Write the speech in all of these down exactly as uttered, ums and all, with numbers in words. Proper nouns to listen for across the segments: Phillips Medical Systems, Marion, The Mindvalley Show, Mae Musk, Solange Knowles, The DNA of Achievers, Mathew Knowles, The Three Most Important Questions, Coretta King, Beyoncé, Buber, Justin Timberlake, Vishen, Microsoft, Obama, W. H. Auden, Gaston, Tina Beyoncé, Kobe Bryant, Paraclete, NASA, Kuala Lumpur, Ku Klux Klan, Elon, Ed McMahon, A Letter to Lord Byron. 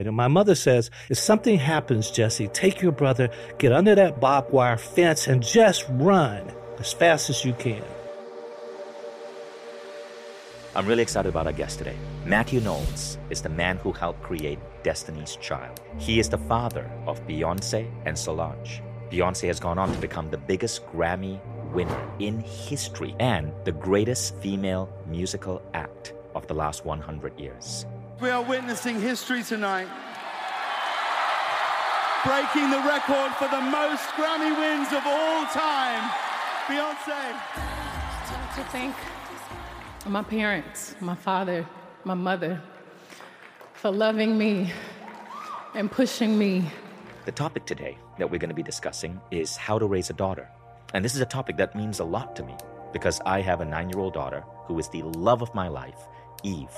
And my mother says, if something happens, Jesse, take your brother, get under that barbed wire fence and just run as fast as you can. I'm really excited about our guest today. Mathew Knowles is the man who helped create Destiny's Child. He is the father of Beyoncé and Solange. Beyoncé has gone on to become the biggest Grammy winner in history and the greatest female musical act of the last one hundred years. We are witnessing history tonight, breaking the record for the most Grammy wins of all time, Beyoncé. To thank my parents, my father, my mother, for loving me and pushing me. The topic today that we're going to be discussing is how to raise a daughter. And this is a topic that means a lot to me because I have a nine-year-old daughter who is the love of my life, Eve.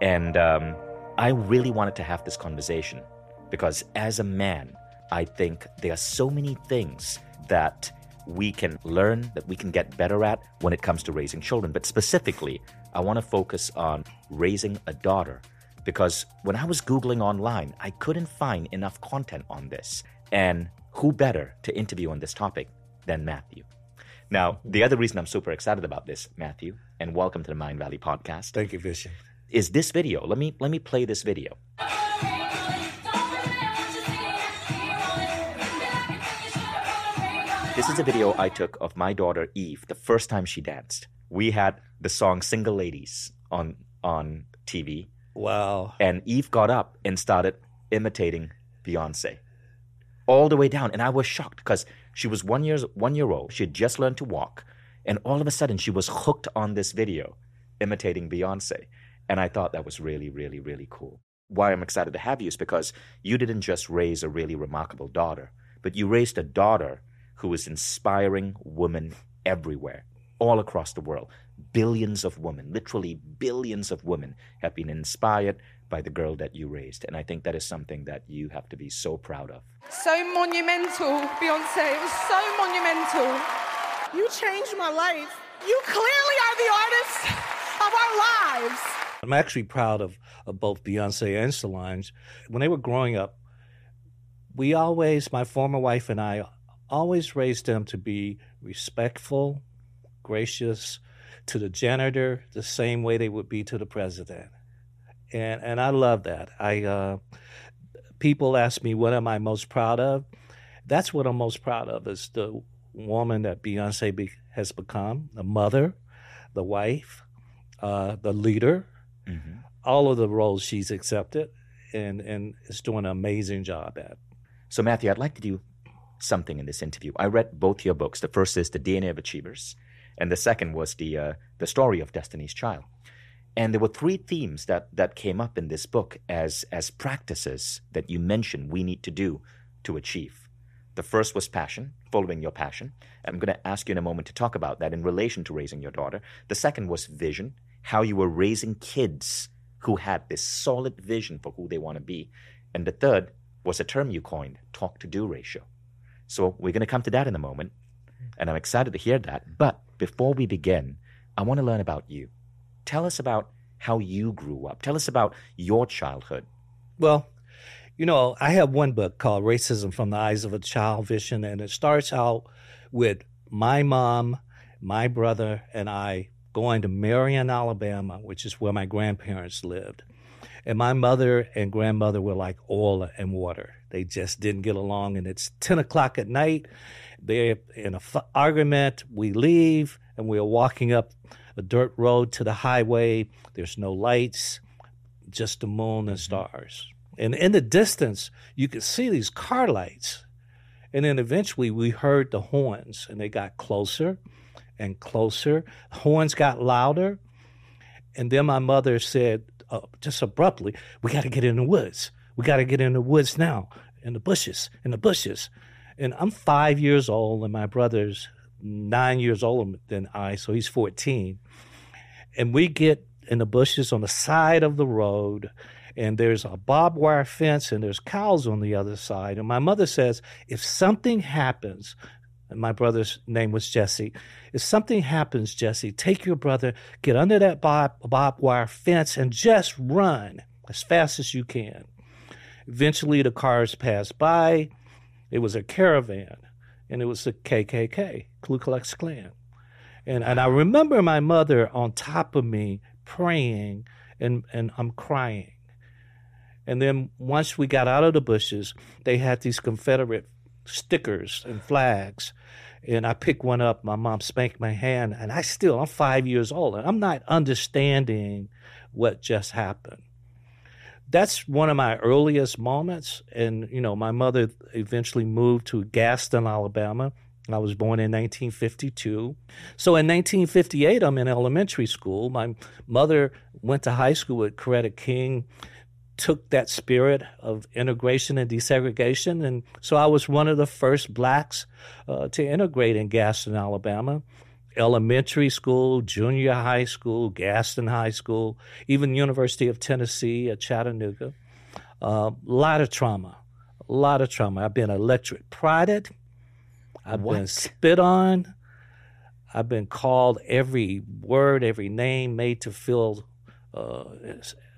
And um, I really wanted to have this conversation because as a man, I think there are so many things that we can learn, that we can get better at when it comes to raising children. But specifically, I want to focus on raising a daughter because when I was Googling online, I couldn't find enough content on this. And who better to interview on this topic than Mathew? Now, the other reason I'm super excited about this, Mathew, and welcome to the Mindvalley podcast. Thank you, Vishen. Is this video. Let me let me play this video. This is a video I took of my daughter Eve the first time she danced. We had the song Single Ladies on on T V. Wow. And Eve got up and started imitating Beyoncé all the way down. And I was shocked because she was one year, one year old. She had just learned to walk. And all of a sudden, she was hooked on this video imitating Beyoncé. And I thought that was really, really, really cool. Why I'm excited to have you is because you didn't just raise a really remarkable daughter, but you raised a daughter who is inspiring women everywhere, all across the world. Billions of women, literally billions of women have been inspired by the girl that you raised. And I think that is something that you have to be so proud of. So monumental, Beyoncé. It was so monumental. You changed my life. You clearly are the artist of our lives. I'm actually proud of, of both Beyoncé and Solange. When they were growing up, we always, my former wife and I, always raised them to be respectful, gracious, to the janitor, the same way they would be to the president. And and I love that. I uh, people ask me, what am I most proud of? That's what I'm most proud of, is the woman that Beyoncé be, has become, the mother, the wife, uh, the leader. Mm-hmm. All of the roles she's accepted and, and is doing an amazing job at. So, Mathew, I'd like to do something in this interview. I read both your books. The first is The D N A of Achievers, and the second was the uh, the story of Destiny's Child. And there were three themes that, that came up in this book as, as practices that you mentioned we need to do to achieve. The first was passion, following your passion. I'm going to ask you in a moment to talk about that in relation to raising your daughter. The second was vision, how you were raising kids who had this solid vision for who they want to be. And the third was a term you coined, talk-to-do ratio. So we're going to come to that in a moment, and I'm excited to hear that. But before we begin, I want to learn about you. Tell us about how you grew up. Tell us about your childhood. Well, you know, I have one book called Racism from the Eyes of a Child Vision, and it starts out with my mom, my brother, and I going to Marion, Alabama, which is where my grandparents lived. And my mother and grandmother were like oil and water. They just didn't get along. And it's ten o'clock at night. They're in an f- argument. We leave, and we're walking up a dirt road to the highway. There's no lights, just the moon and stars. And in the distance, you could see these car lights. And then eventually we heard the horns, and they got closer and closer. Horns got louder. And then my mother said, uh, just abruptly, we got to get in the woods. We got to get in the woods now, in the bushes, in the bushes. And I'm five years old, and my brother's nine years older than I, so he's fourteen. And we get in the bushes on the side of the road, and there's a barbed wire fence, and there's cows on the other side. And my mother says, if something happens, and my brother's name was Jesse. If something happens, Jesse, take your brother, get under that barbed wire fence, and just run as fast as you can. Eventually, the cars passed by. It was a caravan, and it was the K K K, Ku Klux Klan. And and I remember my mother on top of me praying, and, and I'm crying. And then once we got out of the bushes, they had these Confederate stickers and flags. And I picked one up. My mom spanked my hand. And I still, I'm five years old, and I'm not understanding what just happened. That's one of my earliest moments. And, you know, my mother eventually moved to Gaston, Alabama. I was born in nineteen fifty-two. So in nineteen fifty-eight, I'm in elementary school. My mother went to high school with Coretta King, took that spirit of integration and desegregation. And so I was one of the first blacks uh, to integrate in Gaston, Alabama. Elementary school, junior high school, Gaston High School, even University of Tennessee at Chattanooga. A uh, lot of trauma, a lot of trauma. I've been electric prodded. I've what? been spit on. I've been called every word, every name, made to feel uh,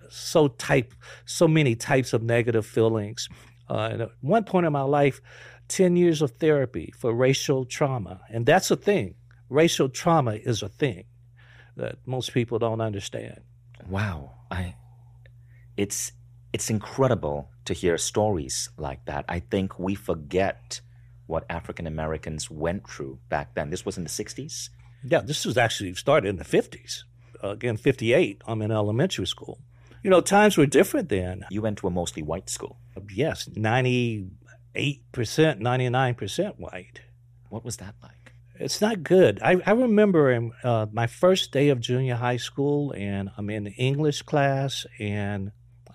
so type, so many types of negative feelings. Uh, and at one point in my life, ten years of therapy for racial trauma. And that's a thing. Racial trauma is a thing that most people don't understand. Wow. I, it's, it's incredible to hear stories like that. I think we forget what African Americans went through back then. This was in the sixties? Yeah, this was actually started in the fifties. Uh, again, fifty-eight, I'm in elementary school. You know, times were different then. You went to a mostly white school? Yes, ninety-eight percent, ninety-nine percent white. What was that like? It's not good. I, I remember in, uh, my first day of junior high school, and I'm in the English class, and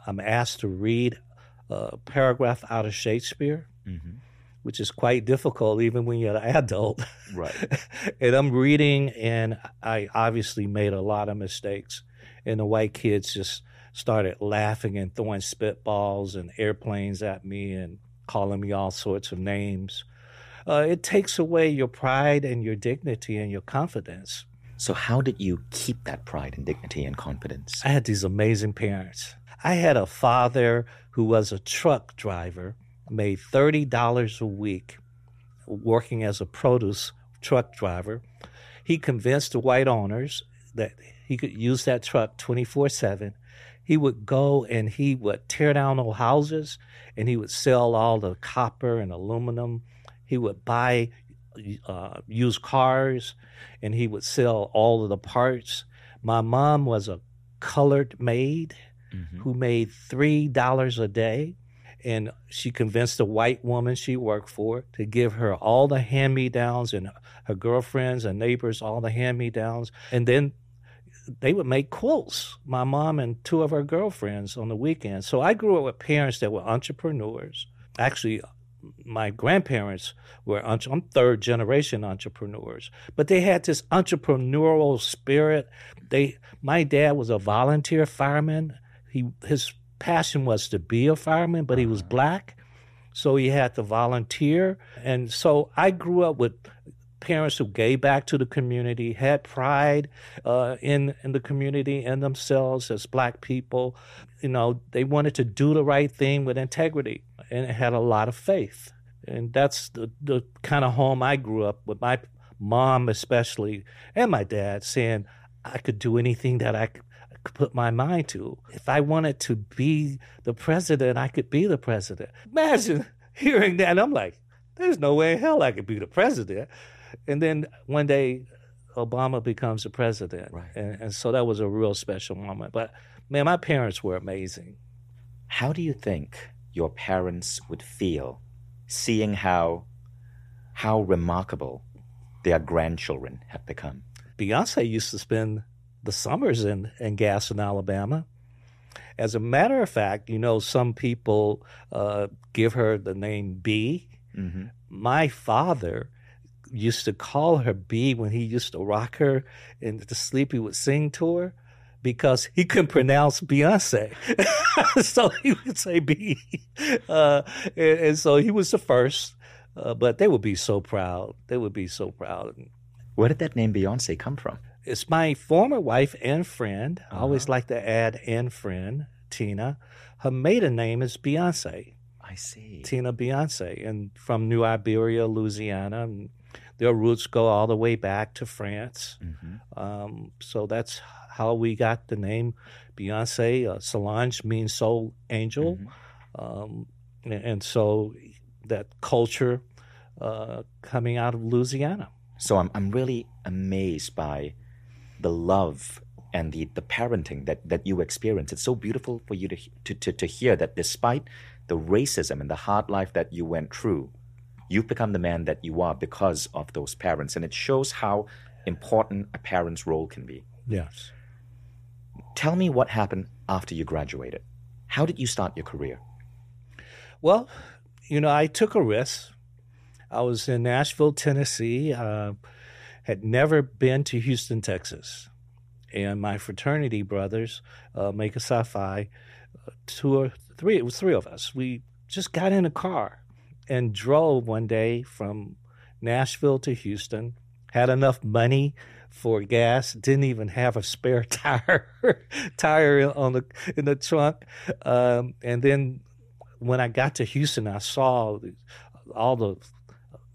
I'm asked to read a paragraph out of Shakespeare, mm-hmm. which is quite difficult even when you're an adult. Right. And I'm reading, and I obviously made a lot of mistakes. And the white kids just started laughing and throwing spitballs and airplanes at me and calling me all sorts of names. Uh, it takes away your pride and your dignity and your confidence. So how did you keep that pride and dignity and confidence? I had these amazing parents. I had a father who was a truck driver, made thirty dollars a week working as a produce truck driver. He convinced the white owners that he could use that truck twenty-four seven. He would go and he would tear down old houses, and he would sell all the copper and aluminum. He would buy uh, used cars, and he would sell all of the parts. My mom was a colored maid mm-hmm. who made three dollars a day, and she convinced a white woman she worked for to give her all the hand-me-downs, and her girlfriends and neighbors all the hand-me-downs. And then they would make quilts, my mom and two of her girlfriends, on the weekends. So I grew up with parents that were entrepreneurs. Actually, my grandparents were, I'm third generation entrepreneurs, but they had this entrepreneurial spirit. They, my dad was a volunteer fireman. He, his passion was to be a fireman, but he was black. So he had to volunteer. And so I grew up with parents who gave back to the community, had pride uh, in, in the community and themselves as black people. You know, they wanted to do the right thing with integrity, and it had a lot of faith. And that's the, the kind of home I grew up with, my mom especially, and my dad saying, I could do anything that I could, I could put my mind to. If I wanted to be the president, I could be the president. Imagine hearing that, and I'm like, there's no way in hell I could be the president. And then one day, Obama becomes the president. Right. And, and so that was a real special moment. But, man, my parents were amazing. How do you think your parents would feel seeing how how remarkable their grandchildren have become? Beyonce used to spend the summers in, in Gaston, Alabama. As a matter of fact, you know, some people uh, give her the name B. Mm-hmm. My father used to call her B when he used to rock her and to sleep he would sing to her, because he couldn't pronounce Beyonce. So he would say B. Uh, and, and so he was the first. Uh, but they would be so proud. They would be so proud. Where did that name Beyonce come from? It's my former wife and friend. Uh-huh. I always like to add and friend Tina. Her maiden name is Beyoncé. I see. Tina Beyoncé, and from New Iberia, Louisiana. And their roots go all the way back to France. Mm-hmm. Um, so that's how we got the name Beyoncé. Uh, Solange means soul angel. Mm-hmm. Um, and, and so that culture uh, coming out of Louisiana. So I'm I'm really amazed by the love and the, the parenting that, that you experience. It's so beautiful for you to, to, to, to hear that despite the racism and the hard life that you went through, you've become the man that you are because of those parents. And it shows how important a parent's role can be. Yes. Tell me what happened after you graduated. How did you start your career? Well, you know, I took a risk. I was in Nashville, Tennessee, uh, had never been to Houston, Texas. And my fraternity brothers, uh, Maker Psi Phi, uh, two or three, it was three of us. We just got in a car and drove one day from Nashville to Houston, had enough money for gas, didn't even have a spare tire tire on the in the trunk. Um, and then when I got to Houston, I saw all the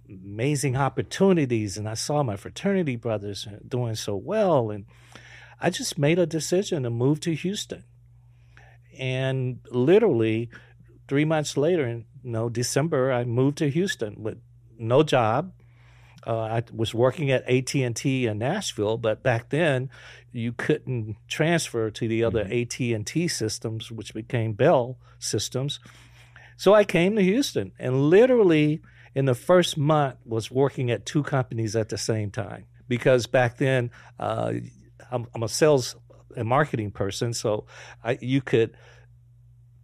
amazing opportunities, and I saw my fraternity brothers doing so well. And I just made a decision to move to Houston. And literally three months later, in you know, December, I moved to Houston with no job. Uh, I was working at A T and T in Nashville, but back then you couldn't transfer to the other mm-hmm. A T and T systems, which became Bell systems. So I came to Houston and literally in the first month was working at two companies at the same time, because back then uh, I'm, I'm a sales and marketing person, so I, you could...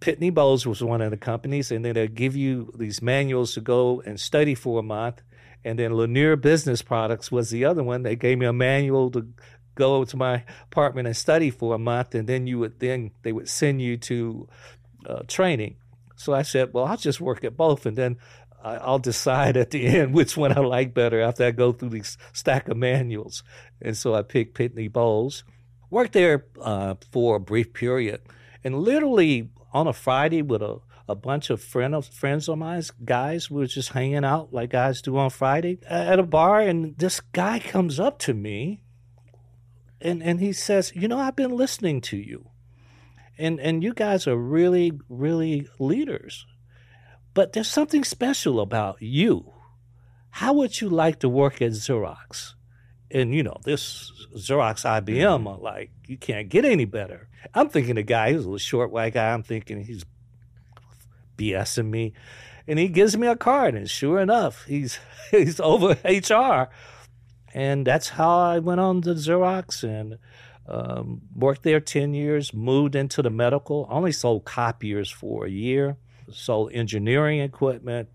Pitney Bowes was one of the companies, and then they'd give you these manuals to go and study for a month. And then Lanier Business Products was the other one. They gave me a manual to go to my apartment and study for a month, and then you would then they would send you to uh, training. So I said, well, I'll just work at both, and then I'll decide at the end which one I like better after I go through these stack of manuals. And so I picked Pitney Bowes. Worked there uh, for a brief period, and literally on a Friday with a, a bunch of friend of, friends of mine, guys, we were just hanging out like guys do on Friday at a bar, and this guy comes up to me and, and he says, you know, I've been listening to you, and, and you guys are really, really leaders, but there's something special about you. How would you like to work at Xerox? And, you know, this Xerox I B M are like, you can't get any better. I'm thinking the guy, he's a little short white guy, I'm thinking he's BSing me. And he gives me a card, and sure enough, he's he's over H R. And that's how I went on to Xerox and um, worked there ten years, moved into the medical, only sold copiers for a year, sold engineering equipment.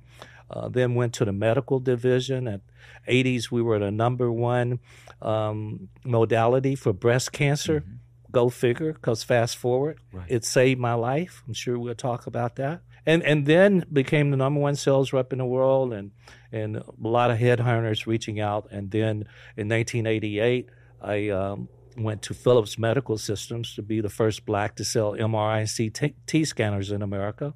Uh, then went to the medical division. At eighties, we were the number one um, modality for breast cancer. Mm-hmm. Go figure, because fast forward, right. It saved my life. I'm sure we'll talk about that. And and then became the number one sales rep in the world, and, and a lot of headhunters reaching out. And then in nineteen eighty-eight, I um, went to Phillips Medical Systems to be the first black to sell M R I and C T scanners in America.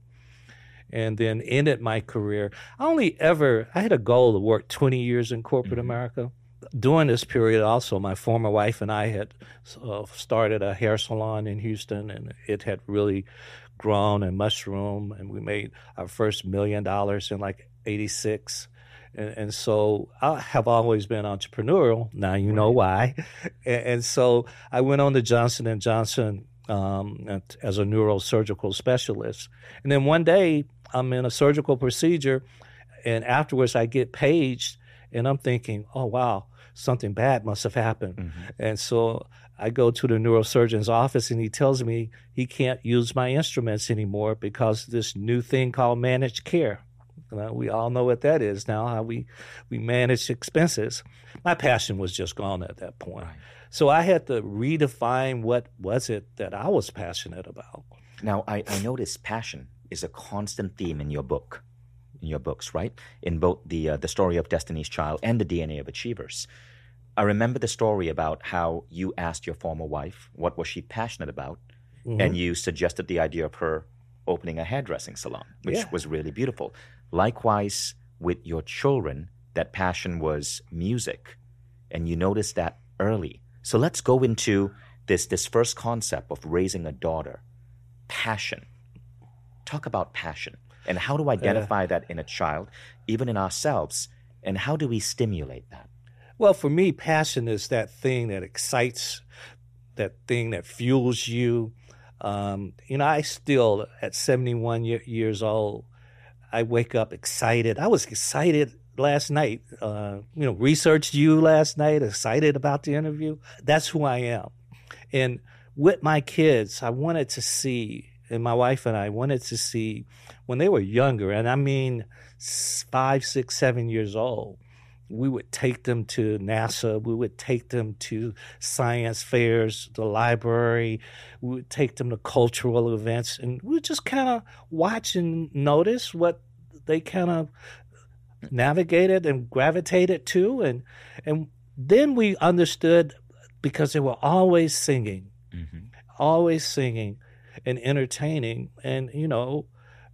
And then ended my career. I only ever, I had a goal to work twenty years in corporate mm-hmm. America. During this period also, my former wife and I had uh, started a hair salon in Houston, and it had really grown and mushroomed, and we made our first million dollars in like eighty-six. And, and so I have always been entrepreneurial. Now you right. know why. And, and so I went on to Johnson and Johnson um, as a neurosurgical specialist. And then one day, I'm in a surgical procedure, and afterwards I get paged, and I'm thinking, oh, wow, something bad must have happened. Mm-hmm. And so I go to the neurosurgeon's office, and he tells me he can't use my instruments anymore because this new thing called managed care. Well, we all know what that is now, how we, we manage expenses. My passion was just gone at that point. Right. So I had to redefine what was it that I was passionate about. Now, I, I noticed passion is a constant theme in your book, in your books, right? In both the uh, the story of Destiny's Child and the D N A of Achievers. I remember the story about how you asked your former wife what was she passionate about, Mm-hmm. And you suggested the idea of her opening a hairdressing salon, which yeah. was really beautiful. Likewise, with your children, that passion was music, and you noticed that early. So let's go into this, this first concept of raising a daughter, passion. Talk about passion and how to identify uh, that in a child, even in ourselves, and how do we stimulate that? Well, for me, passion is that thing that excites, that thing that fuels you. Um, you know, I still, at seventy-one year, years old, I wake up excited. I was excited last night, uh, you know, researched you last night, excited about the interview. That's who I am. And with my kids, I wanted to see, and my wife and I wanted to see when they were younger, and I mean five, six, seven years old, we would take them to NASA. We would take them to science fairs, the library. We would take them to cultural events. And we would just kind of watch and notice what they kind of navigated and gravitated to. And and then we understood, because they were always singing, mm-hmm. always singing and entertaining. And, you know,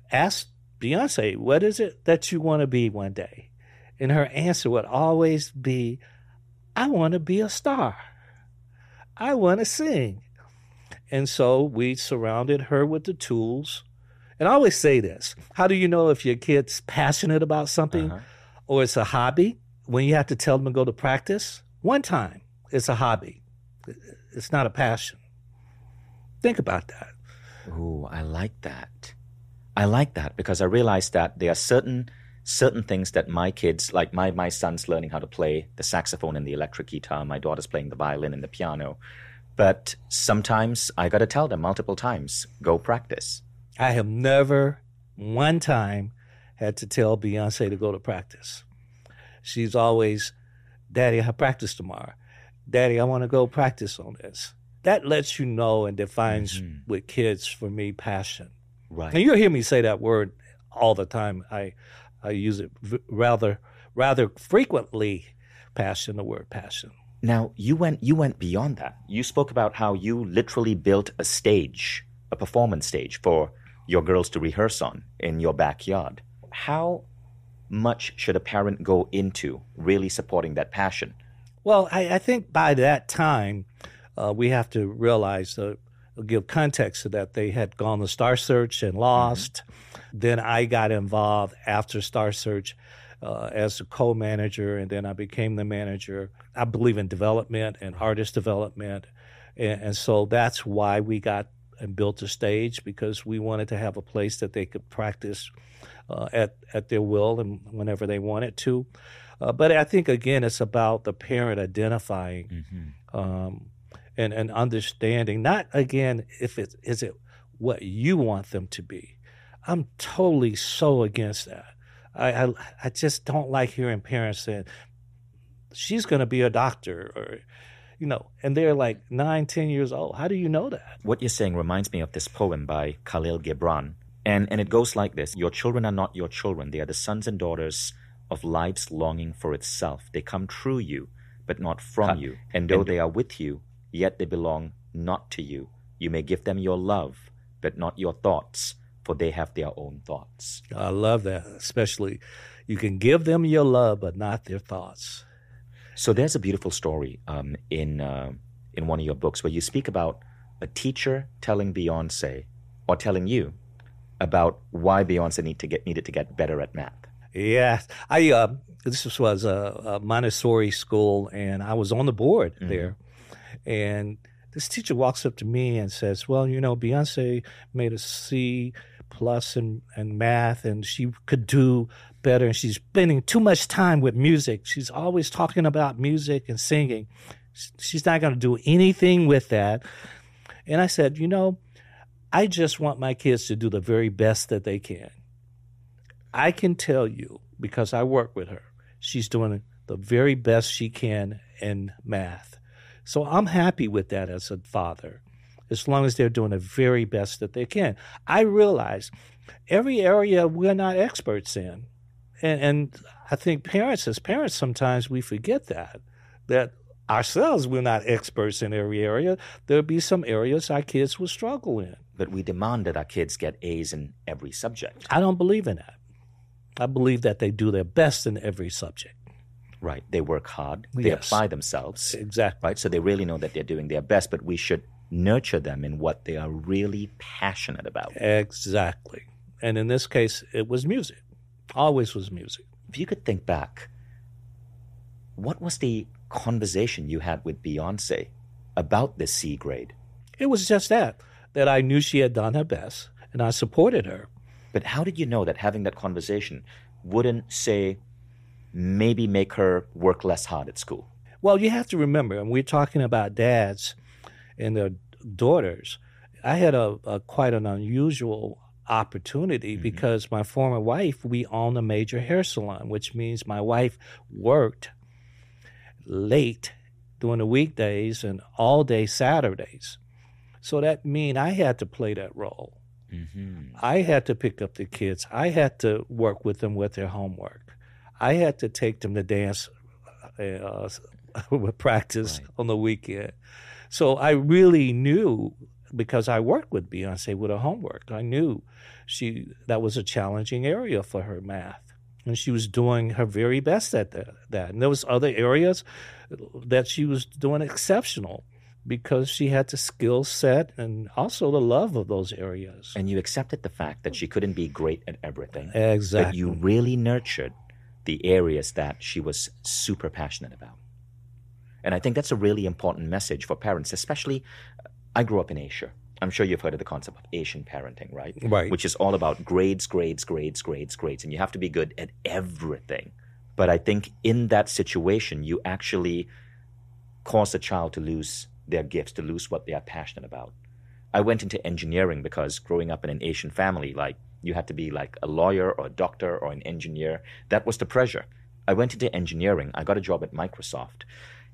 ask Beyonce, what is it that you want to be one day? And her answer would always be, I want to be a star. I want to sing. And so we surrounded her with the tools. And I always say this, how do you know if your kid's passionate about something uh-huh. or it's a hobby? When you have to tell them to go to practice, one time it's a hobby. It's not a passion. Think about that. Ooh, I like that. I like that because I realized that there are certain... certain things that my kids, like my, my son's learning how to play the saxophone and the electric guitar. My daughter's playing the violin and the piano. But sometimes I got to tell them multiple times, go practice. I have never one time had to tell Beyonce to go to practice. She's always, Daddy, I have practice tomorrow. Daddy, I want to go practice on this. That lets you know and defines mm-hmm. with kids, for me, passion. Right. Now, you'll hear me say that word all the time. I... I use it rather rather frequently, passion, the word passion. Now, you went you went beyond that. You spoke about how you literally built a stage, a performance stage for your girls to rehearse on in your backyard. How much should a parent go into really supporting that passion? Well, I, I think by that time, uh, we have to realize that, give context to that, they had gone to Star Search and lost. Mm-hmm. Then I got involved after Star Search uh, as a co-manager, and then I became the manager. I believe in development and artist development, and, and so that's why we got and built a stage, because we wanted to have a place that they could practice uh, at, at their will and whenever they wanted to. Uh, but I think, again, it's about the parent identifying mm-hmm. um And, and understanding, not, again, if it is it what you want them to be. I'm totally so against that. I I, I just don't like hearing parents saying, she's going to be a doctor, or, you know, and they're like nine, ten years old. How do you know that? What you're saying reminds me of this poem by Khalil Gibran, and, and it goes like this. Your children are not your children. They are the sons and daughters of life's longing for itself. They come through you, but not from you. And though they are with you, yet they belong not to you. You may give them your love, but not your thoughts, for they have their own thoughts. I love that, especially. You can give them your love, but not their thoughts. So there's a beautiful story um, in uh, in one of your books where you speak about a teacher telling Beyonce, or telling you, about why Beyonce need to get, needed to get better at math. Yeah, I uh, this was a, a Montessori school, and I was on the board mm-hmm. there. And this teacher walks up to me and says, well, you know, Beyonce made a C plus in, in math, and she could do better. And she's spending too much time with music. She's always talking about music and singing. She's not going to do anything with that. And I said, you know, I just want my kids to do the very best that they can. I can tell you, because I work with her, she's doing the very best she can in math. So I'm happy with that as a father, as long as they're doing the very best that they can. I realize every area we're not experts in. And, and I think parents, as parents, sometimes we forget that, that ourselves, we're not experts in every area. There'll be some areas our kids will struggle in. But we demand that our kids get A's in every subject. I don't believe in that. I believe that they do their best in every subject. Right. They work hard. They yes. apply themselves. Exactly. Right. So they really know that they're doing their best, but we should nurture them in what they are really passionate about. Exactly. And in this case, it was music. Always was music. If you could think back, what was the conversation you had with Beyoncé about the C grade? It was just that, that I knew she had done her best, and I supported her. But how did you know that having that conversation wouldn't, say, maybe make her work less hard at school? Well, you have to remember, and we're talking about dads and their daughters. I had a, a quite an unusual opportunity mm-hmm. because my former wife, we owned a major hair salon, which means my wife worked late during the weekdays and all day Saturdays. So that mean I had to play that role. Mm-hmm. I had to pick up the kids. I had to work with them with their homework. I had to take them to dance uh, practice right. on the weekend. So I really knew, because I worked with Beyoncé with her homework, I knew she that was a challenging area for her, math. And she was doing her very best at that, that. And there was other areas that she was doing exceptional because she had the skill set and also the love of those areas. And you accepted the fact that she couldn't be great at everything. Exactly. But you really nurtured the areas that she was super passionate about. And I think that's a really important message for parents, especially, I grew up in Asia. I'm sure you've heard of the concept of Asian parenting, right? Right. Which is all about grades, grades, grades, grades, grades, and you have to be good at everything. But I think in that situation, you actually cause a child to lose their gifts, to lose what they are passionate about. I went into engineering because growing up in an Asian family, like you had to be like a lawyer or a doctor or an engineer. That was the pressure. I went into engineering. I got a job at Microsoft,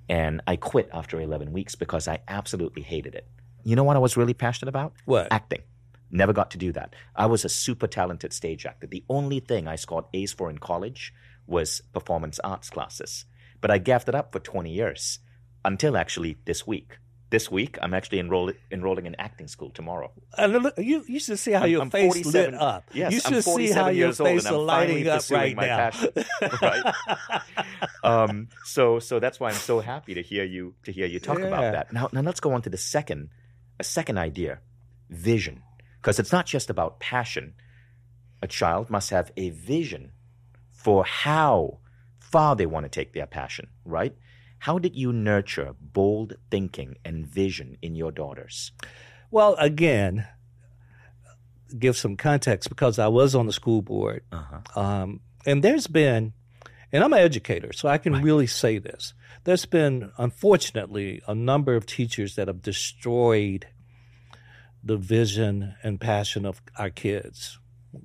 and I quit after eleven weeks because I absolutely hated it. You know what I was really passionate about? What? Acting. Never got to do that. I was a super talented stage actor. The only thing I scored A's for in college was performance arts classes. But I gaffed it up for twenty years until actually this week. This week, I'm actually enroll- enrolling in acting school tomorrow. Uh, you, you should see how I'm, your I'm face lit up. Yes, you should I'm see how your face is lighting up right my now. Right? um, so, so that's why I'm so happy to hear you to hear you talk yeah. about that. Now, now let's go on to the second. A second idea, vision, because it's not just about passion. A child must have a vision for how far they want to take their passion, right? How did you nurture bold thinking and vision in your daughters? Well, again, give some context because I was on the school board. Uh-huh. Um, and there's been, and I'm an educator, so I can right. really say this. There's been, unfortunately, a number of teachers that have destroyed the vision and passion of our kids.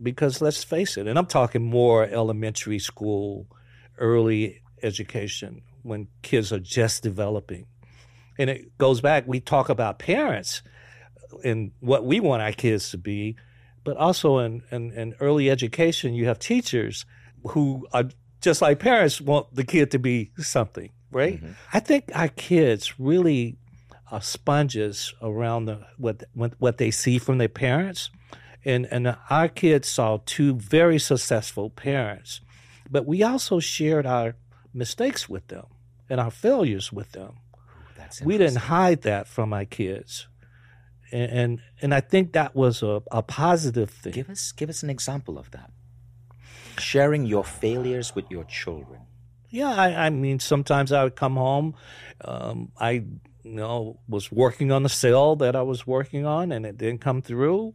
Because let's face it, and I'm talking more elementary school, early education, when kids are just developing. And it goes back, we talk about parents and what we want our kids to be, but also in, in, in early education, you have teachers who are just like parents want the kid to be something. Right? Mm-hmm. I think our kids really are sponges around the, what what they see from their parents. And, and our kids saw two very successful parents. But we also shared our mistakes with them and our failures with them. That's we didn't hide that from our kids. And and, and I think that was a, a positive thing. Give us, give us an example of that. Sharing your failures with your children. Yeah, I, I mean, sometimes I would come home. Um, I you know, was working on the cell that I was working on, and it didn't come through.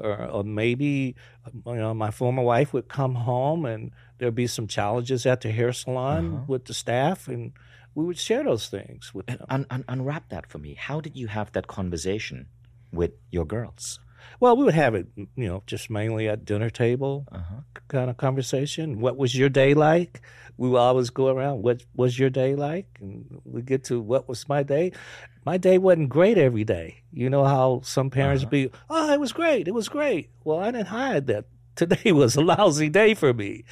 Or, or maybe you know, my former wife would come home, and there'd be some challenges at the hair salon uh-huh. with the staff, and we would share those things with them. Un- un- unwrap that for me. How did you have that conversation with your girls? Well, we would have it, you know, just mainly at dinner table uh-huh. kind of conversation. What was your day like? We would always go around, what was your day like? And we get to, what was my day? My day wasn't great every day. You know how some parents uh-huh. be, oh, it was great, it was great. Well, I didn't hide that. Today was a lousy day for me.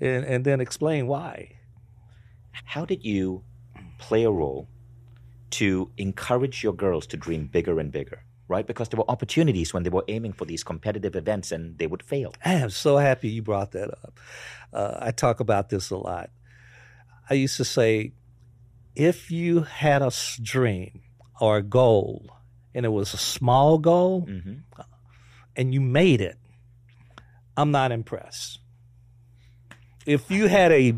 And, and then explain why. How did you play a role to encourage your girls to dream bigger and bigger, right? Because there were opportunities when they were aiming for these competitive events and they would fail. I am so happy you brought that up. Uh, I talk about this a lot. I used to say, if you had a dream or a goal and it was a small goal mm-hmm. and you made it, I'm not impressed. If you had a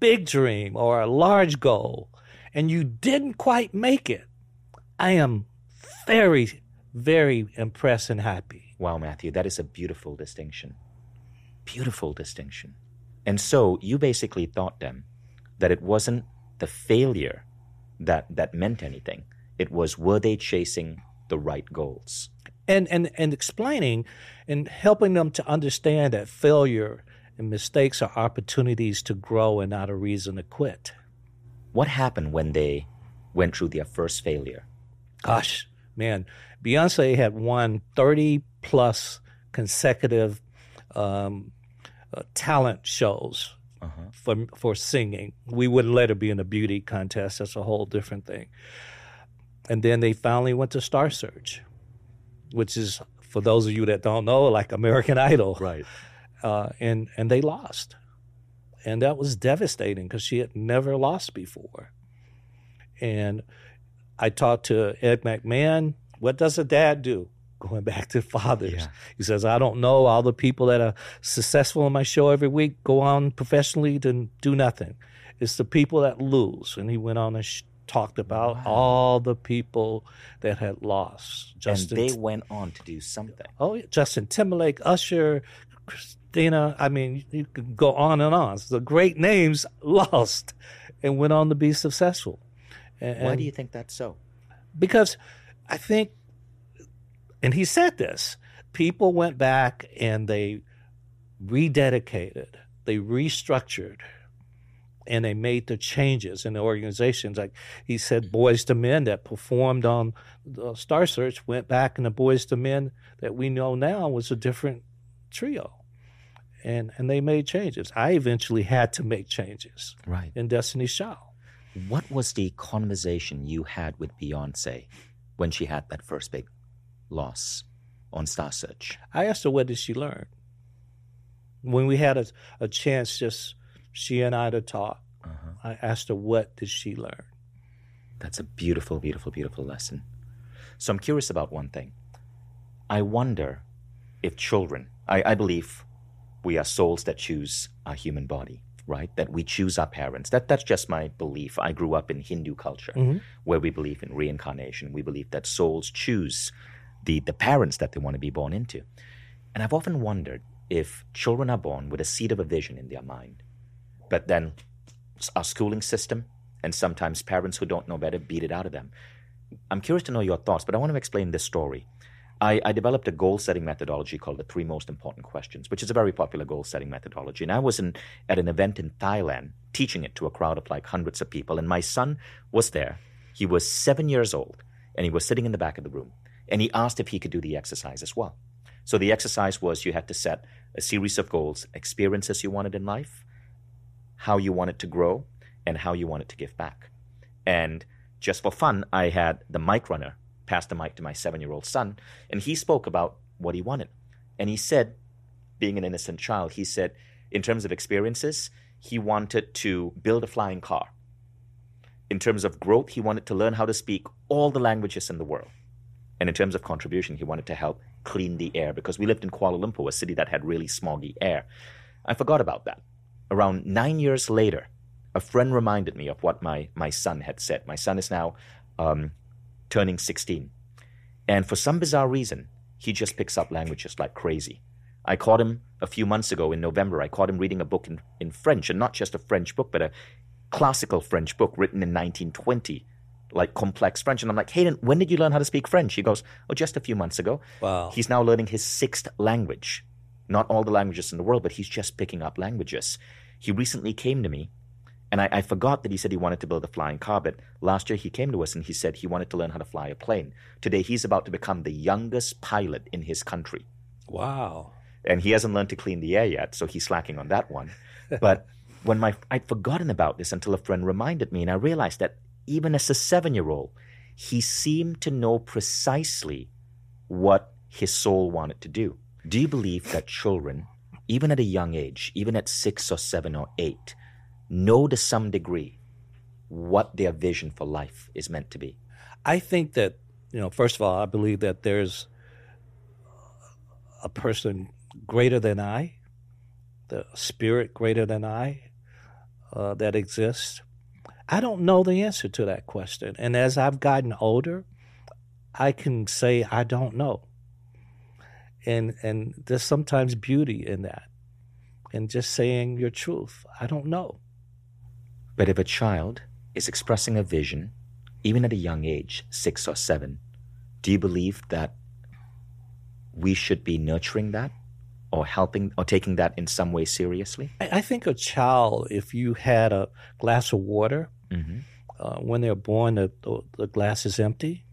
big dream or a large goal and you didn't quite make it, I am very, very impressed and happy. Wow, Mathew, that is a beautiful distinction. Beautiful distinction. And so you basically taught them that it wasn't the failure that that meant anything. It was, were they chasing the right goals? And, and, and explaining and helping them to understand that failure and mistakes are opportunities to grow and not a reason to quit. What happened when they went through their first failure? Gosh, man, Beyonce had won thirty plus consecutive um, uh, talent shows uh-huh. for, for singing. We wouldn't let her be in a beauty contest. That's a whole different thing. And then they finally went to Star Search, which is, for those of you that don't know, like American Idol. Right. Uh, and, and they lost. And that was devastating because she had never lost before. And I talked to Ed McMahon. What does a dad do? Going back to fathers. Yeah. He says, I don't know. All the people that are successful on my show every week go on professionally to do nothing. It's the people that lose. And he went on and sh- talked about wow. all the people that had lost. Justin and they T- went on to do something. Oh, yeah. Justin Timberlake, Usher, Christina, I mean, you could go on and on. So the great names lost and went on to be successful. And why do you think that's so? Because I think, and he said this, people went back and they rededicated, they restructured, and they made the changes in the organizations. Like he said, Boys to Men that performed on Star Search went back, and the Boys to Men that we know now was a different trio. And and they made changes. I eventually had to make changes right. in Destiny's Child. What was the conversation you had with Beyonce when she had that first big loss on Star Search? I asked her, what did she learn? When we had a, a chance, just she and I to talk, uh-huh. I asked her, what did she learn? That's a beautiful, beautiful, beautiful lesson. So I'm curious about one thing. I wonder if children, I, I believe... we are souls that choose our human body, right? That we choose our parents. That that's just my belief. I grew up in Hindu culture mm-hmm. where we believe in reincarnation. We believe that souls choose the, the parents that they want to be born into. And I've often wondered if children are born with a seed of a vision in their mind, but then our schooling system and sometimes parents who don't know better beat it out of them. I'm curious to know your thoughts, but I want to explain this story. I, I developed a goal-setting methodology called The Three Most Important Questions, which is a very popular goal-setting methodology. And I was in, at an event in Thailand teaching it to a crowd of like hundreds of people. And my son was there. He was seven years old, and he was sitting in the back of the room. And he asked if he could do the exercise as well. So the exercise was you had to set a series of goals, experiences you wanted in life, how you wanted to grow, and how you wanted to give back. And just for fun, I had the mic runner passed the mic to my seven-year-old son, and he spoke about what he wanted. And he said, being an innocent child, he said, in terms of experiences, he wanted to build a flying car. In terms of growth, he wanted to learn how to speak all the languages in the world. And in terms of contribution, he wanted to help clean the air, because we lived in Kuala Lumpur, a city that had really smoggy air. I forgot about that. Around nine years later, a friend reminded me of what my, my son had said. My son is now... Um, turning sixteen. And for some bizarre reason, he just picks up languages like crazy. I caught him a few months ago in November. I caught him reading a book in, in French, and not just a French book, but a classical French book written in nineteen twenty, like complex French. And I'm like, Hayden, when did you learn how to speak French? He goes, oh, just a few months ago. Wow. He's now learning his sixth language. Not all the languages in the world, but he's just picking up languages. He recently came to me, and I, I forgot that he said he wanted to build a flying car, but last year he came to us and he said he wanted to learn how to fly a plane. Today he's about to become the youngest pilot in his country. Wow. And he hasn't learned to clean the air yet, so he's slacking on that one. But when my I'd forgotten about this until a friend reminded me, and I realized that even as a seven-year-old, he seemed to know precisely what his soul wanted to do. Do you believe that children, even at a young age, even at six or seven or eight, know to some degree what their vision for life is meant to be? I think that, you know, first of all, I believe that there's a person greater than I, the spirit greater than I, uh, that exists. I don't know the answer to that question. And as I've gotten older, I can say I don't know. And and there's sometimes beauty in that, and just saying your truth. I don't know. But if a child is expressing a vision, even at a young age, six or seven, do you believe that we should be nurturing that or helping or taking that in some way seriously? I, I think a child, if you had a glass of water, mm-hmm. uh, when they're born, the, the glass is empty.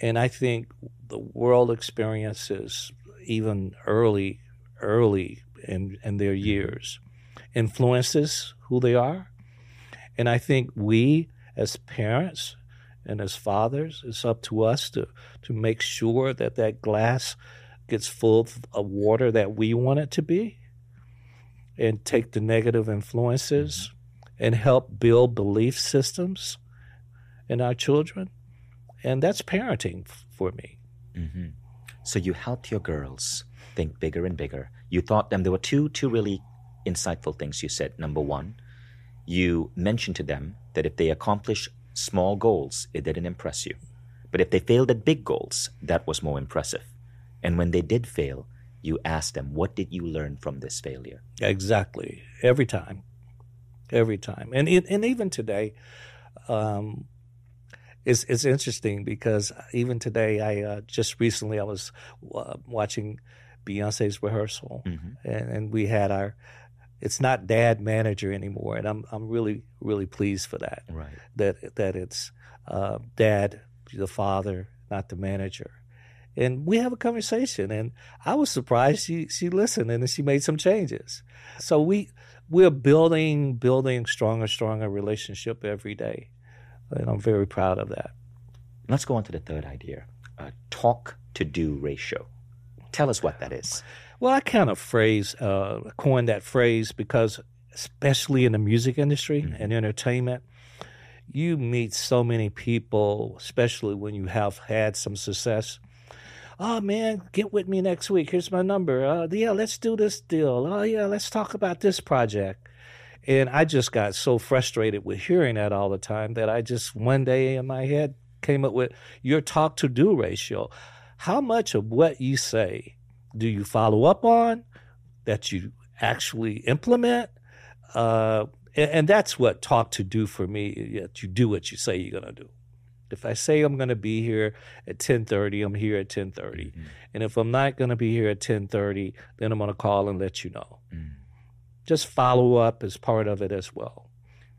And I think the world experiences, even early, early in, in their years, influences who they are. And I think we, as parents and as fathers, it's up to us to, to make sure that that glass gets full of water that we want it to be, and take the negative influences and help build belief systems in our children. And that's parenting for me. Mm-hmm. So you helped your girls think bigger and bigger. You taught them. There were two two really insightful things you said. Number one, you mentioned to them that if they accomplish small goals, it didn't impress you. But if they failed at big goals, that was more impressive. And when they did fail, you asked them, what did you learn from this failure? Exactly. Every time. Every time. And and even today, um, It's it's interesting because even today, I uh, just recently I was uh, watching Beyonce's rehearsal, mm-hmm. and, and we had our. It's not dad manager anymore, and I'm I'm really really pleased for that. Right. That that it's uh, dad, the father, not the manager, and we have a conversation. And I was surprised she she listened and then she made some changes. So we we're building building stronger stronger relationship every day. And I'm very proud of that. Let's go on to the third idea, a talk-to-do ratio. Tell us what that is. Well, I kind of phrase, uh, coined that phrase because especially in the music industry mm-hmm. and entertainment, you meet so many people, especially when you have had some success. Oh, man, get with me next week. Here's my number. Uh, yeah, let's do this deal. Oh, yeah, let's talk about this project. And I just got so frustrated with hearing that all the time that I just one day in my head came up with your talk-to-do ratio. How much of what you say do you follow up on, that you actually implement? Uh, and, and that's what talk-to-do for me, that you do what you say you're going to do. If I say I'm going to be here at ten thirty, I'm here at ten thirty. Mm-hmm. And if I'm not going to be here at ten thirty, then I'm going to call and let you know. Mm-hmm. Just follow up as part of it as well.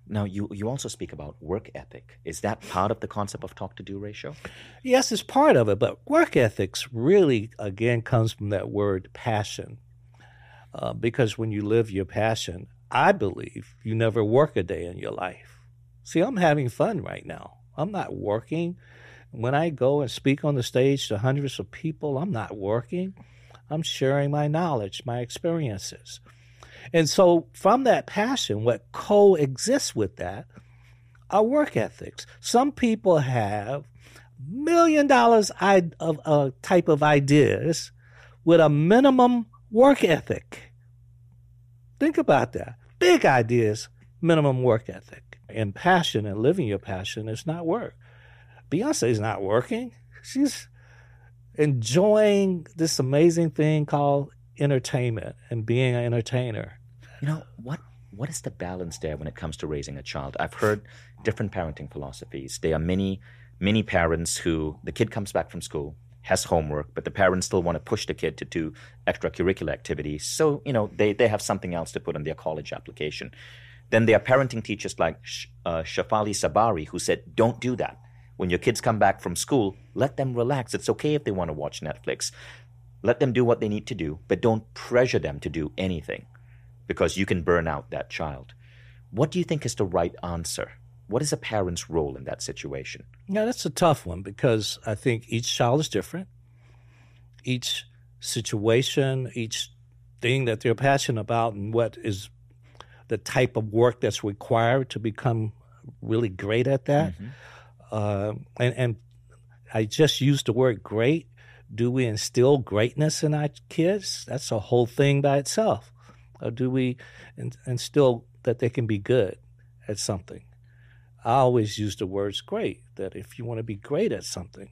Now, you, you also speak about work ethic. Is that part of the concept of talk-to-do ratio? Yes, it's part of it. But work ethics really, again, comes from that word passion. Uh, because when you live your passion, I believe you never work a day in your life. See, I'm having fun right now. I'm not working. When I go and speak on the stage to hundreds of people, I'm not working. I'm sharing my knowledge, my experiences. And so from that passion, what coexists with that are work ethics. Some people have million dollars of uh, type of ideas with a minimum work ethic. Think about that. Big ideas, minimum work ethic. And passion and living your passion is not work. Beyonce's not working. She's enjoying this amazing thing called entertainment and being an entertainer. You know, what what is the balance there when it comes to raising a child? I've heard different parenting philosophies. There are many, many parents who the kid comes back from school, has homework, but the parents still want to push the kid to do extracurricular activities. So, you know, they, they have something else to put on their college application. Then there are parenting teachers like uh, Shafali Sabari who said, don't do that. When your kids come back from school, let them relax. It's okay if they want to watch Netflix. Let them do what they need to do, but don't pressure them to do anything because you can burn out that child. What do you think is the right answer What is a parent's role in that situation? Yeah, that's a tough one because I think each child is different. Each situation, each thing that they're passionate about and what is the type of work that's required to become really great at that. Mm-hmm. Uh, and, and I just used the word great. Do we instill greatness in our kids? That's a whole thing by itself. Or do we instill that they can be good at something? I always use the words great, that if you want to be great at something,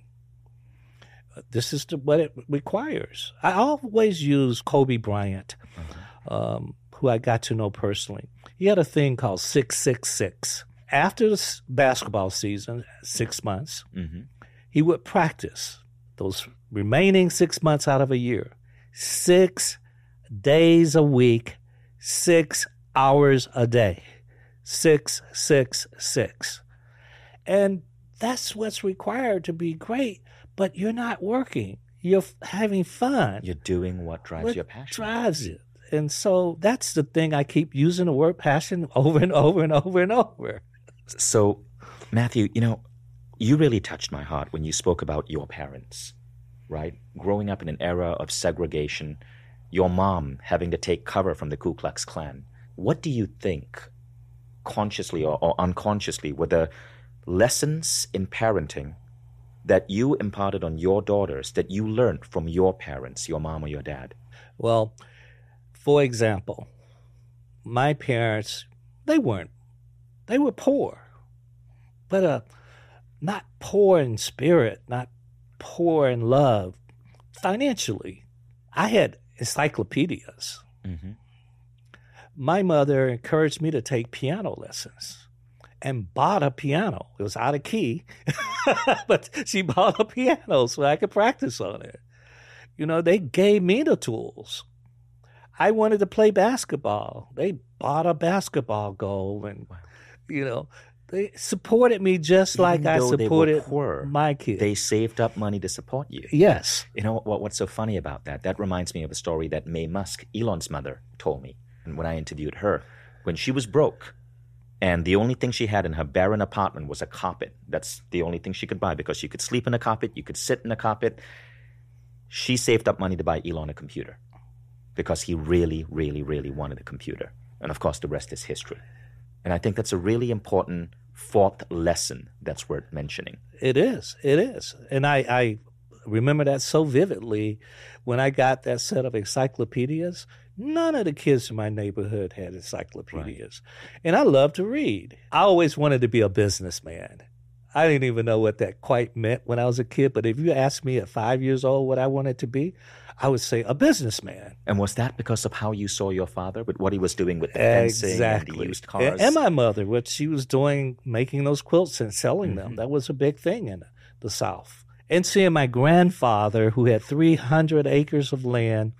this is the, what it requires. I always use Kobe Bryant, mm-hmm. um, who I got to know personally. He had a thing called six six six. After the basketball season, six months, mm-hmm. he would practice those remaining six months out of a year, six days a week, six hours a day. Six, six, six. And that's what's required to be great, but you're not working. You're f- having fun. You're doing what drives what your passion. drives it. And so that's the thing. I keep using the word passion over and over and over and over. So, Mathew, you know, you really touched my heart when you spoke about your parents, right? Growing up in an era of segregation, your mom having to take cover from the Ku Klux Klan. What do you think, consciously or, or unconsciously, were the lessons in parenting that you imparted on your daughters that you learned from your parents, your mom or your dad? Well, for example, my parents, they weren't, they were poor, but uh, not poor in spirit, not poor in love. Financially, I had encyclopedias. Mm-hmm. My mother encouraged me to take piano lessons and bought a piano. It was out of key, but she bought a piano so I could practice on it. You know, they gave me the tools. I wanted to play basketball. They bought a basketball goal and, you know, they supported me just Even like I supported poor, my kids. They saved up money to support you. Yes. You know what? What's so funny about that? That reminds me of a story that Mae Musk, Elon's mother, told me. And when I interviewed her, when she was broke and the only thing she had in her barren apartment was a carpet. That's the only thing she could buy because you could sleep in a carpet, you could sit in a carpet. She saved up money to buy Elon a computer because he really, really, really wanted a computer. And of course, the rest is history. And I think that's a really important fourth lesson that's worth mentioning. It is. It is. And I, I remember that so vividly when I got that set of encyclopedias. None of the kids in my neighborhood had encyclopedias. Right. And I loved to read. I always wanted to be a businessman. I didn't even know what that quite meant when I was a kid. But if you asked me at five years old what I wanted to be, I would say a businessman. And was that because of how you saw your father, with what he was doing with the fencing exactly. and the used cars? And, and my mother, what she was doing, making those quilts and selling mm-hmm. them. That was a big thing in the South. And seeing my grandfather, who had three hundred acres of land,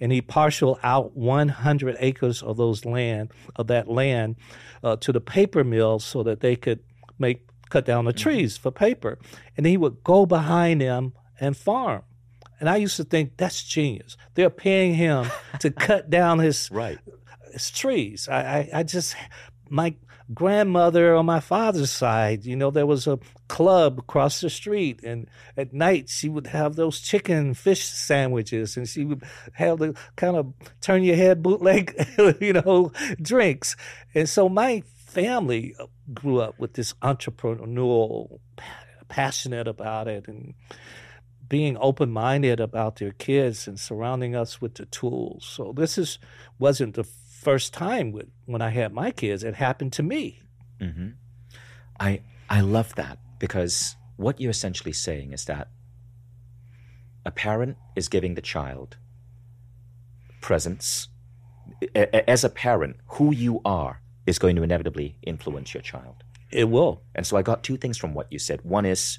and he partialed out one hundred acres of those land of that land uh, to the paper mills so that they could make cut down the trees for paper. And he would go behind them and farm. And I used to think, that's genius. They're paying him to cut down his, right. his trees. I, I, I just, my grandmother on my father's side, you know, there was a club across the street, and at night she would have those chicken fish sandwiches, and she would have the kind of turn your head bootleg, you know, drinks. And so my family grew up with this entrepreneurial, passionate about it, and being open-minded about their kids and surrounding us with the tools. So this is wasn't the first time with, when I had my kids, it happened to me. Mm-hmm. I I love that because what you're essentially saying is that a parent is giving the child presence. As a parent, who you are is going to inevitably influence your child. It will. And so I got two things from what you said. One is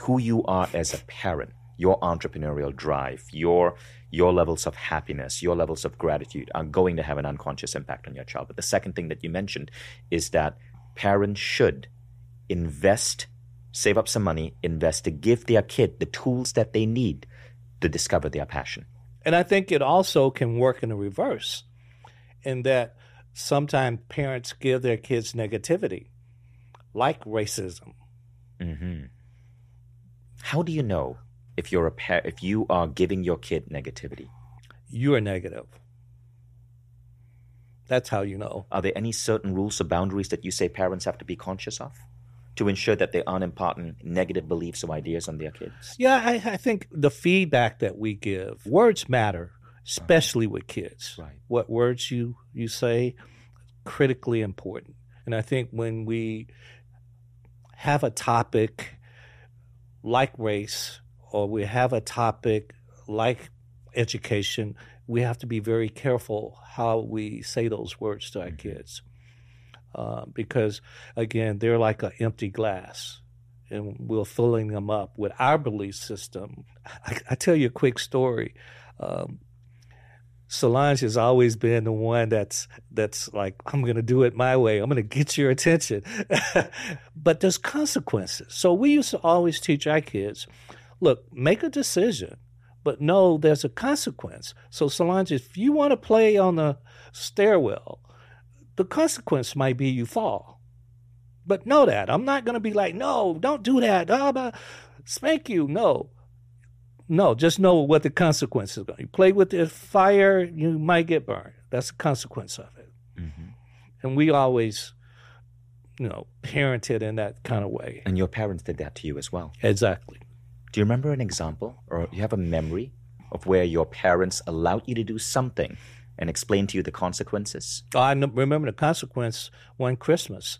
who you are as a parent, your entrepreneurial drive, your your levels of happiness, your levels of gratitude are going to have an unconscious impact on your child. But the second thing that you mentioned is that parents should invest, save up some money, invest to give their kid the tools that they need to discover their passion. And I think it also can work in the reverse, in that sometimes parents give their kids negativity. like racism. Mm-hmm. How do you know if you're a pa- if you are giving your kid negativity? You are negative. That's how you know. Are there any certain rules or boundaries that you say parents have to be conscious of to ensure that they aren't imparting negative beliefs or ideas on their kids? Yeah, I, I think the feedback that we give, words matter, especially right. with kids. Right. What words you, you say, critically important. And I think when we have a topic like race, or we have a topic like education, we have to be very careful how we say those words to our mm-hmm. kids. Uh, because, again, they're like an empty glass, and we're filling them up with our belief system. I, I tell you a quick story. Um, Solange has always been the one that's that's like, I'm going to do it my way. I'm going to get your attention. But there's consequences. So we used to always teach our kids, look, make a decision, but no, there's a consequence. So Solange, if you want to play on the stairwell, the consequence might be you fall. But know that. I'm not going to be like, no, don't do that. Blah, blah. Spank you. No. No, just know what the consequences are going to be. You play with the fire, you might get burned. That's the consequence of it. Mm-hmm. And we always, you know, parented in that kind of way. And your parents did that to you as well. Exactly. Do you remember an example, or you have a memory of where your parents allowed you to do something and explained to you the consequences? I remember the consequence one Christmas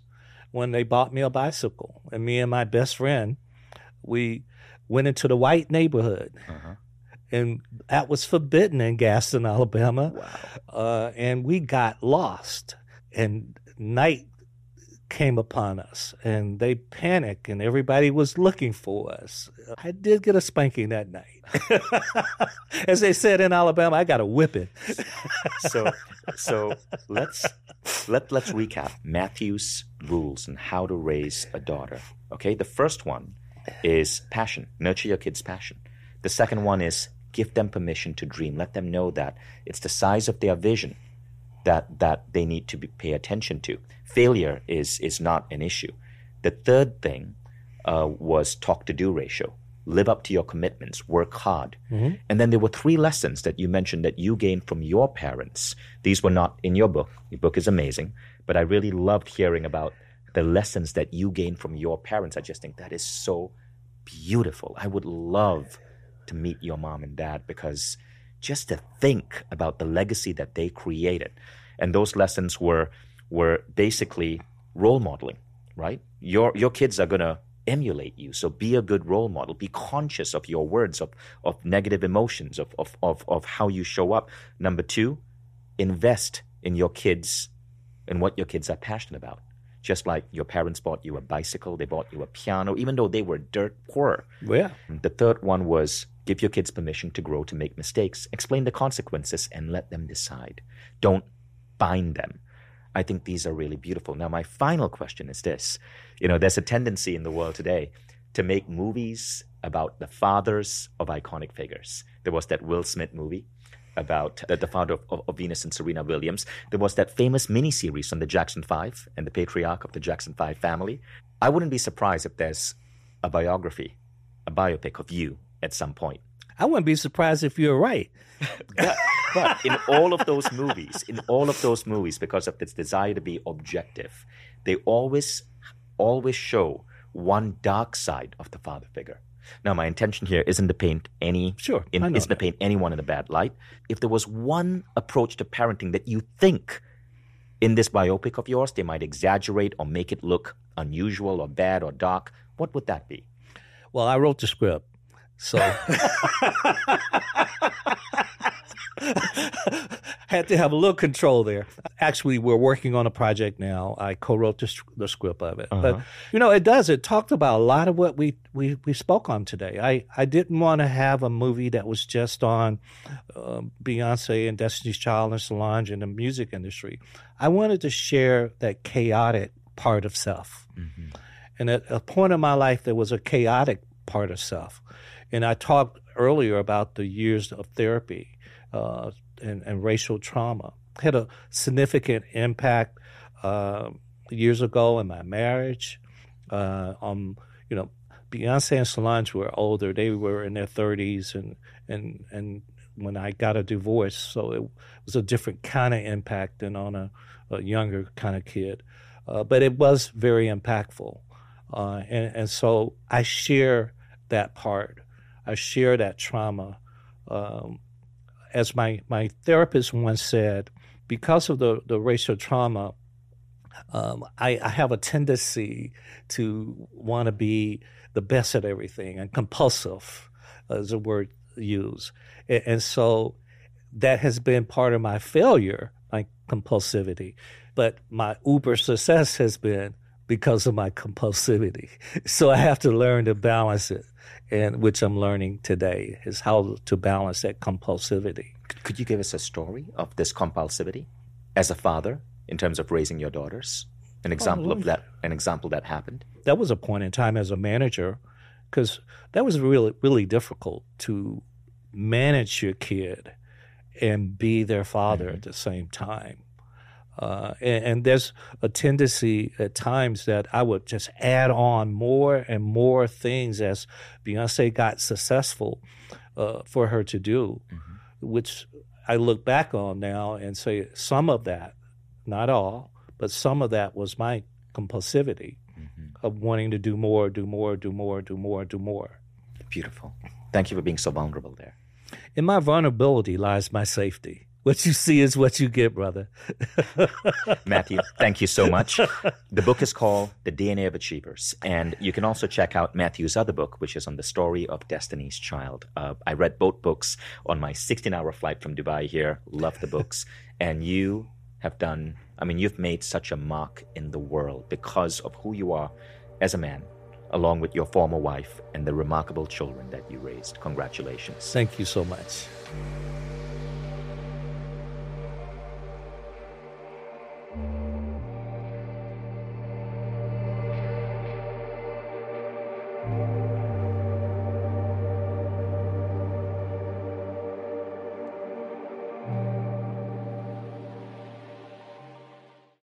when they bought me a bicycle. And me and my best friend, we went into the white neighborhood. Uh-huh. And that was forbidden in Gaston, Alabama. Wow. Uh, and we got lost. And night came upon us. And they panicked. And everybody was looking for us. I did get a spanking that night. As they said in Alabama, I got a whipping. so so let's, let, let's recap Mathew's rules and how to raise a daughter. Okay, the first one is passion. Nurture your kids' passion. The second one is give them permission to dream. Let them know that it's the size of their vision that that they need to be, pay attention to. Failure is is not an issue. The third thing uh, was talk-to-do ratio. Live up to your commitments. Work hard. Mm-hmm. And then there were three lessons that you mentioned that you gained from your parents. These were not in your book. Your book is amazing. But I really loved hearing about the lessons that you gain from your parents. I just think that is so beautiful. I would love to meet your mom and dad, because just to think about the legacy that they created. And those lessons were were basically role modeling, right? Your your kids are going to emulate you. So be a good role model. Be conscious of your words, of of negative emotions, of of of, of how you show up. Number two, invest in your kids and what your kids are passionate about. Just like your parents bought you a bicycle, they bought you a piano, even though they were dirt poor. Yeah. The third one was give your kids permission to grow, to make mistakes, explain the consequences, and let them decide. Don't bind them. I think these are really beautiful. Now, my final question is this. You know, there's a tendency in the world today to make movies about the fathers of iconic figures. There was that Will Smith movie about the, the founder of, of, of Venus and Serena Williams. There was that famous miniseries on the Jackson Five and the patriarch of the Jackson Five family. I wouldn't be surprised if there's a biography, a biopic of you at some point. I wouldn't be surprised if you're right. But, but in all of those movies, in all of those movies, because of this desire to be objective, they always, always show one dark side of the father figure. Now, my intention here isn't to paint any sure, in, isn't that. to paint anyone in a bad light. If there was one approach to parenting that you think in this biopic of yours, they might exaggerate or make it look unusual or bad or dark, what would that be? Well, I wrote the script, so had to have a little control there. Actually, we're working on a project now. I co-wrote the, the script of it. Uh-huh. But, you know, it does. It talked about a lot of what we, we, we spoke on today. I, I didn't want to have a movie that was just on uh, Beyonce and Destiny's Child and Solange and the music industry. I wanted to share that chaotic part of self. Mm-hmm. And at a point in my life, there was a chaotic part of self. And I talked earlier about the years of therapy. Uh, And, and racial trauma had a significant impact uh, years ago in my marriage, Uh, um, you know, Beyonce and Solange were older. They were in their thirties, and and and when I got a divorce, so it was a different kind of impact than on a, a younger kind of kid. Uh, but it was very impactful. Uh, and, and so I share that part. I share that trauma. Um, as my, my therapist once said, because of the, the racial trauma, um, I, I have a tendency to want to be the best at everything, and compulsive is a word used. And, and so that has been part of my failure, my compulsivity. But my uber success has been because of my compulsivity. So I have to learn to balance it, and which I'm learning today is how to balance that compulsivity. Could you give us a story of this compulsivity as a father in terms of raising your daughters? An example oh, of that, an example that happened? That was a point in time as a manager, because that was really, really difficult to manage your kid and be their father mm-hmm. at the same time. Uh, and, and there's a tendency at times that I would just add on more and more things as Beyonce got successful uh, for her to do, mm-hmm. which I look back on now and say some of that, not all, but some of that was my compulsivity mm-hmm. of wanting to do more, do more, do more, do more, do more. Beautiful. Thank you for being so vulnerable there. In my vulnerability lies my safety. What you see is what you get, brother. Mathew, thank you so much. The book is called The D N A of Achievers, and you can also check out Mathew's other book, which is on the story of Destiny's Child. Uh, I read both books on my sixteen-hour flight from Dubai here. Love the books. And you have done, I mean, you've made such a mark in the world because of who you are as a man, along with your former wife and the remarkable children that you raised. Congratulations. Thank you so much.